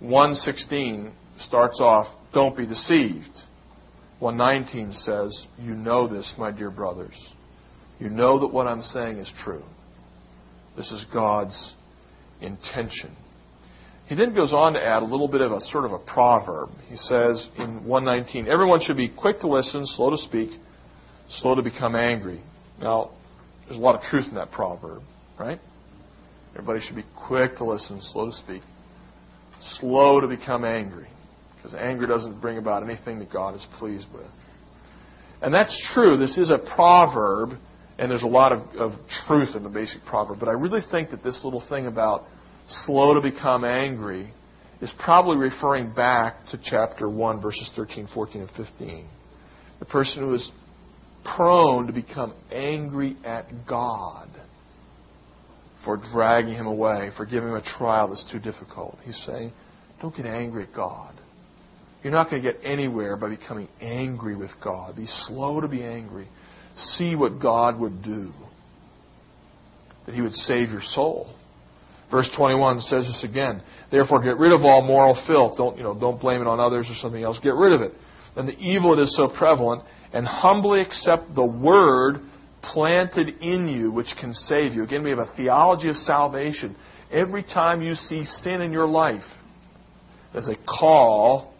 one sixteen starts off, Don't be deceived. one nineteen says, You know this, my dear brothers. You know that what I'm saying is true. This is God's intention. He then goes on to add a little bit of a sort of a proverb. He says in one nineteen, Everyone should be quick to listen, slow to speak, slow to become angry. Now, there's a lot of truth in that proverb, right? Everybody should be quick to listen, slow to speak, slow to become angry. Because anger doesn't bring about anything that God is pleased with. And that's true. This is a proverb, and there's a lot of, of truth in the basic proverb. But I really think that this little thing about slow to become angry is probably referring back to chapter one, verses thirteen, fourteen, and fifteen. The person who is prone to become angry at God for dragging him away, for giving him a trial that's too difficult. He's saying, don't get angry at God. You're not going to get anywhere by becoming angry with God. Be slow to be angry. See what God would do, that He would save your soul. Verse twenty-one says this again. Therefore, get rid of all moral filth. Don't, you know, don't blame it on others or something else. Get rid of it. And the evil that is so prevalent. And humbly accept the word planted in you, which can save you. Again, we have a theology of salvation. Every time you see sin in your life, there's a call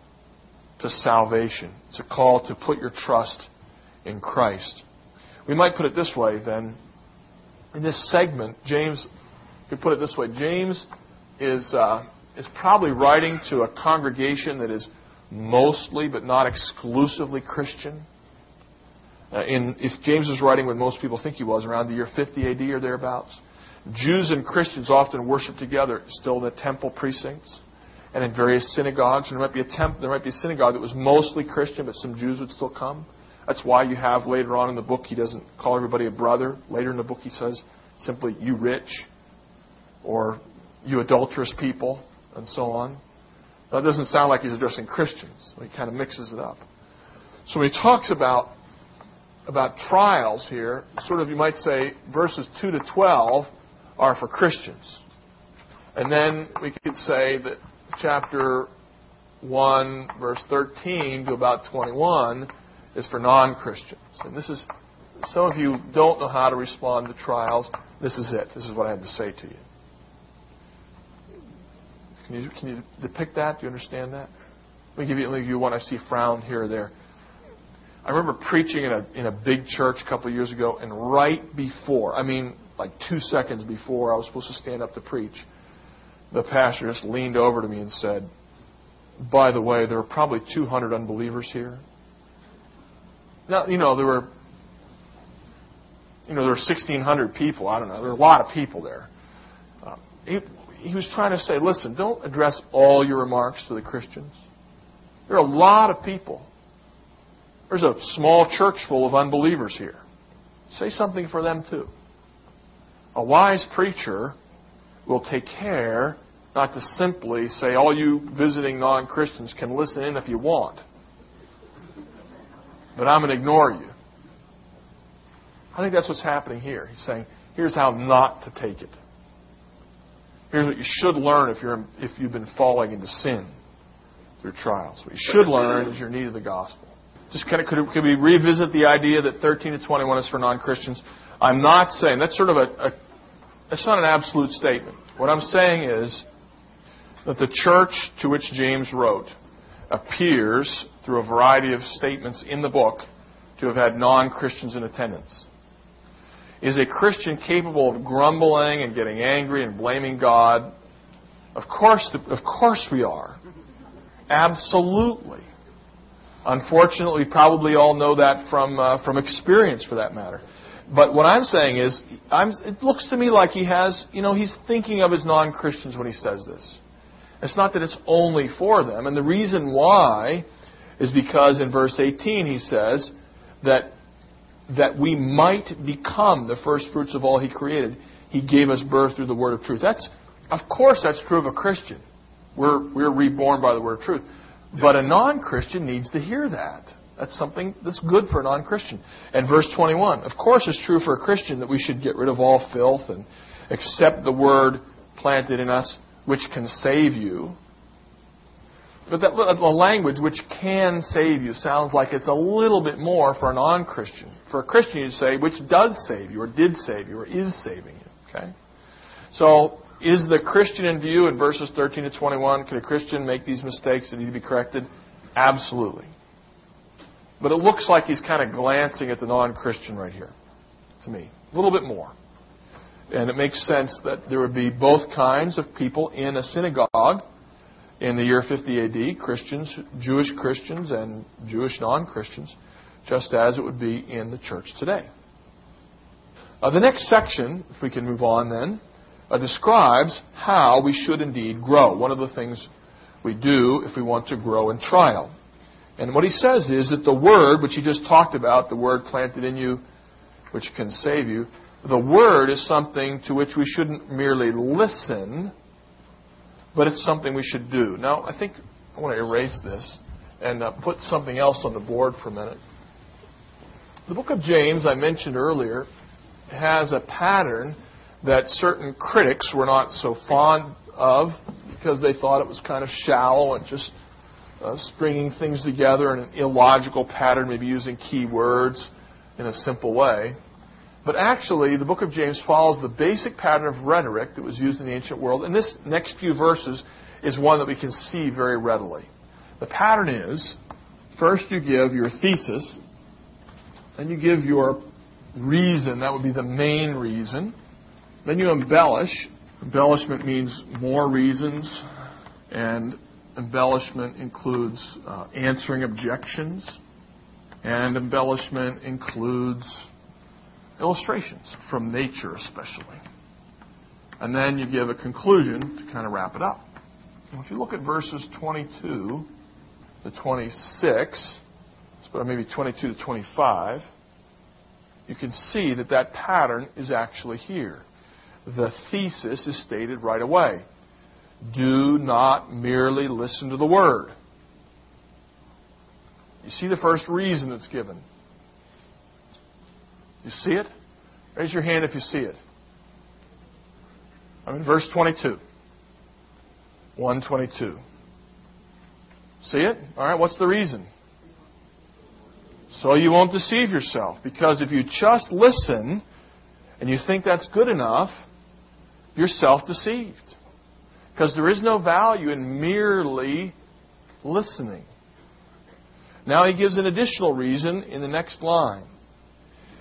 to salvation. It's a call to put your trust in Christ. We might put it this way, then. In this segment, James... You could put it this way. James is uh, is probably writing to a congregation that is mostly but not exclusively Christian. Uh, in, if James was writing when most people think he was, around the year fifty A D or thereabouts, Jews and Christians often worship together, still in the temple precincts and in various synagogues. And there might be a temp, there might be a synagogue that was mostly Christian, but some Jews would still come. That's why you have later on in the book, he doesn't call everybody a brother. Later in the book, he says simply, you rich, or you adulterous people, and so on. That doesn't sound like he's addressing Christians. He kind of mixes it up. So when he talks about about trials here, sort of you might say verses two to twelve are for Christians. And then we could say that chapter one, verse thirteen to about twenty-one is for non-Christians. And this is, some of you don't know how to respond to trials. This is it. This is what I have to say to you. Can you, can you depict that? Do you understand that? Let me give you, let me give you one I see frown here or there. I remember preaching in a, in a big church a couple of years ago, and right before, I mean like two seconds before I was supposed to stand up to preach, the pastor just leaned over to me and said, by the way, there are probably two hundred unbelievers here. Now, you know, there were, you know, there were sixteen hundred people. I don't know. There were a lot of people there. Um, he, he was trying to say, listen, don't address all your remarks to the Christians. There are a lot of people. There's a small church full of unbelievers here. Say something for them too. A wise preacher will take care not to simply say, all you visiting non-Christians can listen in if you want, but I'm going to ignore you. I think that's what's happening here. He's saying, here's how not to take it. Here's what you should learn if you're if you've been falling into sin through trials. What you should learn is your need of the gospel. Just kind of could, could we revisit the idea that thirteen to twenty-one is for non-Christians? I'm not saying that's sort of a, a that's not an absolute statement. What I'm saying is that the church to which James wrote appears through a variety of statements in the book to have had non-Christians in attendance. Is a Christian capable of grumbling and getting angry and blaming God? Of course, the, of course we are. Absolutely. Unfortunately, we probably all know that from uh, from experience, for that matter. But what I'm saying is, I'm, it looks to me like he has, you know, he's thinking of his non-Christians when he says this. It's not that it's only for them. And the reason why is because in verse eighteen he says that that we might become the first fruits of all he created. He gave us birth through the word of truth. That's, of course, that's true of a Christian. We're, we're reborn by the word of truth. But a non-Christian needs to hear that. That's something that's good for a non-Christian. And verse twenty-one, of course it's true for a Christian that we should get rid of all filth and accept the word planted in us, which can save you. But that the language, which can save you, sounds like it's a little bit more for a non-Christian. For a Christian, you'd say, which does save you, or did save you, or is saving you. Okay? So, is the Christian in view in verses thirteen to twenty-one? Can a Christian make these mistakes that need to be corrected? Absolutely. But it looks like he's kind of glancing at the non-Christian right here, to me. A little bit more. And it makes sense that there would be both kinds of people in a synagogue in the year fifty A D, Christians, Jewish Christians and Jewish non-Christians, just as it would be in the church today. Uh, the next section, if we can move on then, uh, describes how we should indeed grow. One of the things we do if we want to grow in trial. And what he says is that the word, which he just talked about, the word planted in you, which can save you, the word is something to which we shouldn't merely listen, but it's something we should do. Now, I think I want to erase this and uh, put something else on the board for a minute. The book of James, I mentioned earlier, has a pattern that certain critics were not so fond of because they thought it was kind of shallow and just uh, stringing things together in an illogical pattern, maybe using key words in a simple way. But actually, the book of James follows the basic pattern of rhetoric that was used in the ancient world. And this next few verses is one that we can see very readily. The pattern is, first you give your thesis, then you give your reason. That would be the main reason. Then you embellish. Embellishment means more reasons, And embellishment includes uh, answering objections. And embellishment includes illustrations from nature especially. And then you give a conclusion to kind of wrap it up. Well, if you look at verses twenty-two to twenty-six, but maybe twenty-two to twenty-five, you can see that that pattern is actually here. The thesis is stated right away. Do not merely listen to the word. You see the first reason that's given. You see it? Raise your hand if you see it. I'm in verse twenty-two. one twenty-two. See it? All right, what's the reason? So you won't deceive yourself. Because if you just listen and you think that's good enough, you're self-deceived. Because there is no value in merely listening. Now he gives an additional reason in the next line.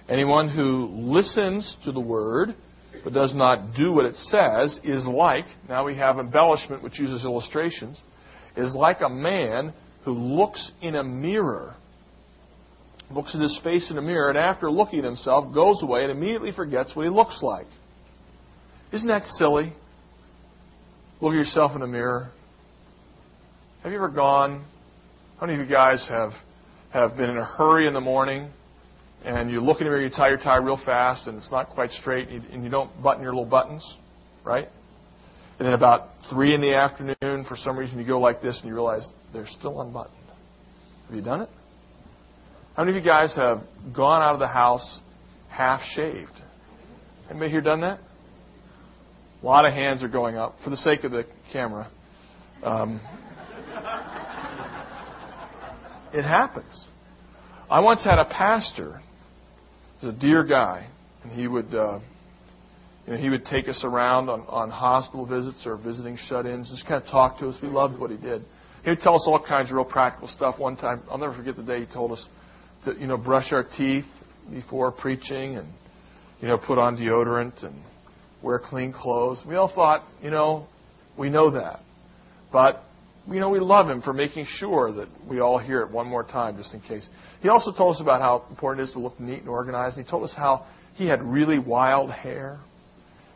Anyone who listens to the word but does not do what it says is like, now we have embellishment which uses illustrations, is like a man who looks in a mirror. Looks at his face in a mirror, and after looking at himself, goes away and immediately forgets what he looks like. Isn't that silly? Look at yourself in the mirror. Have you ever gone? How many of you guys have, have been in a hurry in the morning, and you look in the mirror, you tie your tie real fast, and it's not quite straight, and you, and you don't button your little buttons, right? And then about three in the afternoon, for some reason, you go like this, and you realize they're still unbuttoned. Have you done it? How many of you guys have gone out of the house half-shaved? Anybody here done that? A lot of hands are going up for the sake of the camera. Um, it happens. I once had a pastor. He was a dear guy, and he would, uh, you know, he would take us around on, on hospital visits or visiting shut-ins, just kind of talk to us. We loved what he did. He would tell us all kinds of real practical stuff. One time, I'll never forget the day he told us. To, you know, brush our teeth before preaching and, you know, put on deodorant and wear clean clothes. We all thought, you know, we know that. But, you know, we love him for making sure that we all hear it one more time just in case. He also told us about how important it is to look neat and organized. And he told us how he had really wild hair.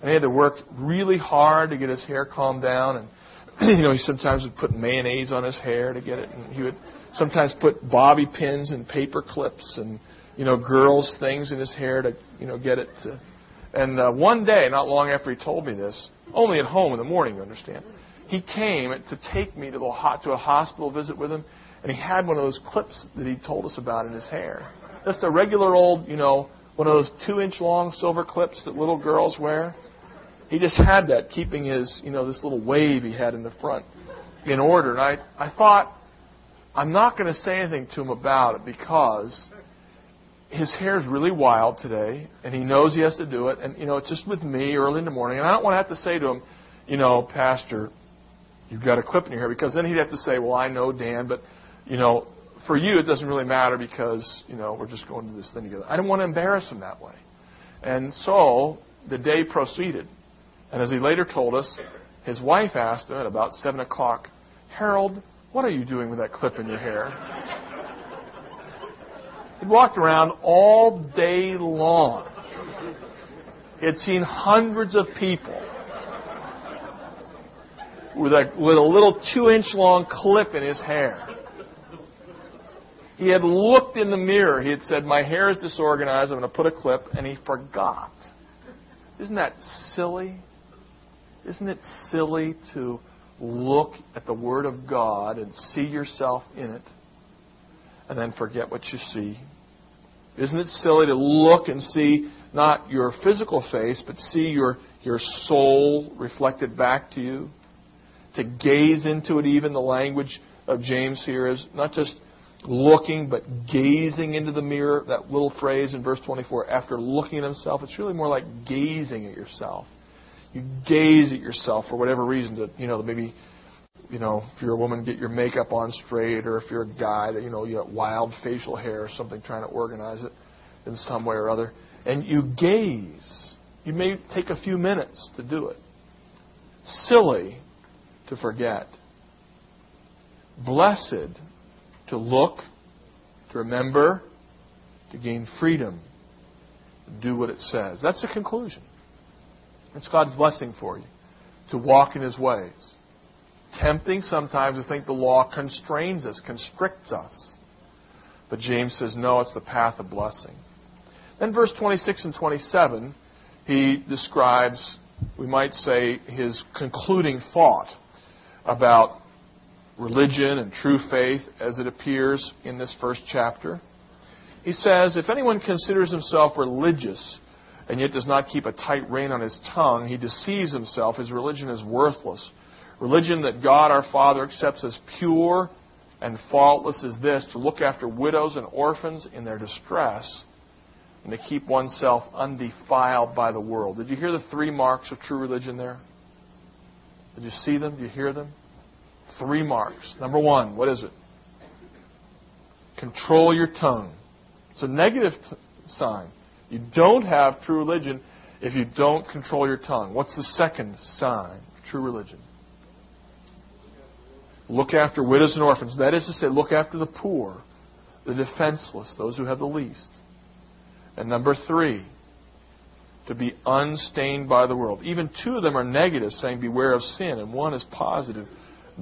And he had to work really hard to get his hair calmed down. And, you know, he sometimes would put mayonnaise on his hair to get it. And he would sometimes put bobby pins and paper clips and, you know, girls' things in his hair to, you know, get it to. And uh, one day, not long after he told me this, only at home in the morning, you understand, he came to take me to, the hot, to a hospital visit with him, and he had one of those clips that he told us about in his hair. Just a regular old, you know, one of those two-inch long silver clips that little girls wear. He just had that, keeping his, you know, this little wave he had in the front in order. And I, I thought, I'm not going to say anything to him about it because his hair is really wild today, and he knows he has to do it. And, you know, it's just with me early in the morning. And I don't want to have to say to him, you know, Pastor, you've got a clip in your hair. Because then he'd have to say, well, I know, Dan, but, you know, for you it doesn't really matter because, you know, we're just going to this thing together. I didn't want to embarrass him that way. And so the day proceeded. And as he later told us, his wife asked him at about seven o'clock, Harold, what are you doing with that clip in your hair? He walked around all day long. He had seen hundreds of people with a, with a little two-inch long clip in his hair. He had looked in the mirror. He had said, my hair is disorganized. I'm going to put a clip. And he forgot. Isn't that silly? Isn't it silly to look at the Word of God and see yourself in it and then forget what you see? Isn't it silly to look and see not your physical face but see your, your soul reflected back to you? To gaze into it, even the language of James here is not just looking but gazing into the mirror, that little phrase in verse twenty-four, after looking at himself. It's really more like gazing at yourself. You gaze at yourself for whatever reason. To, you know, maybe, you know, if you're a woman, get your makeup on straight, or if you're a guy, you know, you have wild facial hair or something, trying to organize it in some way or other. And you gaze. You may take a few minutes to do it. Silly to forget blessed to look, to remember, to gain freedom, do what it says. That's the conclusion. That's God's blessing for you, to walk in His ways. Tempting sometimes to think the law constrains us, constricts us. But James says, no, it's the path of blessing. Then verse twenty-six and twenty-seven, he describes, we might say, his concluding thought about religion and true faith as it appears in this first chapter. He says, if anyone considers himself religious and yet does not keep a tight rein on his tongue, he deceives himself. His religion is worthless. Religion that God our Father accepts as pure and faultless is this, to look after widows and orphans in their distress and to keep oneself undefiled by the world. Did you hear the three marks of true religion there? Did you see them? Did you hear them? Three marks. Number one, what is it? Control your tongue. It's a negative t- sign. You don't have true religion if you don't control your tongue. What's the second sign of true religion? Look after widows and orphans. That is to say, look after the poor, the defenseless, those who have the least. And number three, to be unstained by the world. Even two of them are negative, saying beware of sin, and one is positive,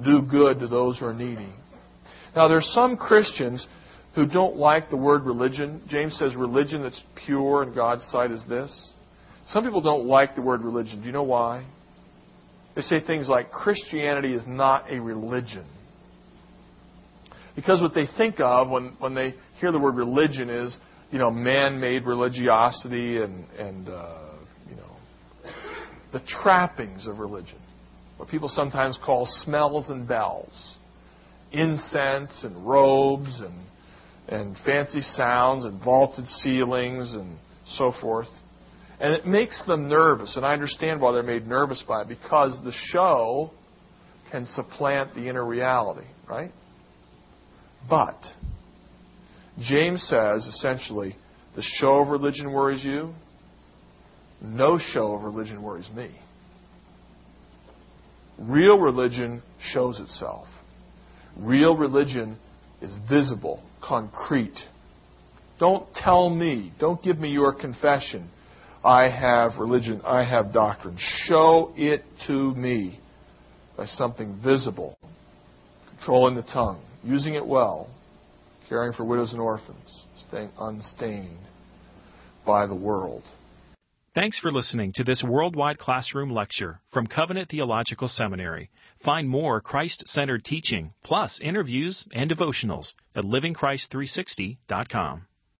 do good to those who are needy. Now, there are some Christians who don't like the word religion. James says religion that's pure in God's sight is this. Some people don't like the word religion. Do you know why? They say things like Christianity is not a religion. Because what they think of when, when they hear the word religion is, you know, man-made religiosity and, and uh, you know, the trappings of religion. What people sometimes call smells and bells. Incense and robes and, and fancy sounds and vaulted ceilings and so forth. And it makes them nervous, and I understand why they're made nervous by it, because the show can supplant the inner reality, right? But James says, essentially, the show of religion worries you. No show of religion worries me. Real religion shows itself. Real religion is visible, concrete. Don't tell me, don't give me your confession. I have religion, I have doctrine. Show it to me by something visible. Controlling the tongue, using it well, caring for widows and orphans, staying unstained by the world. Thanks for listening to this Worldwide Classroom lecture from Covenant Theological Seminary. Find more Christ-centered teaching, plus interviews and devotionals at living christ three sixty dot com.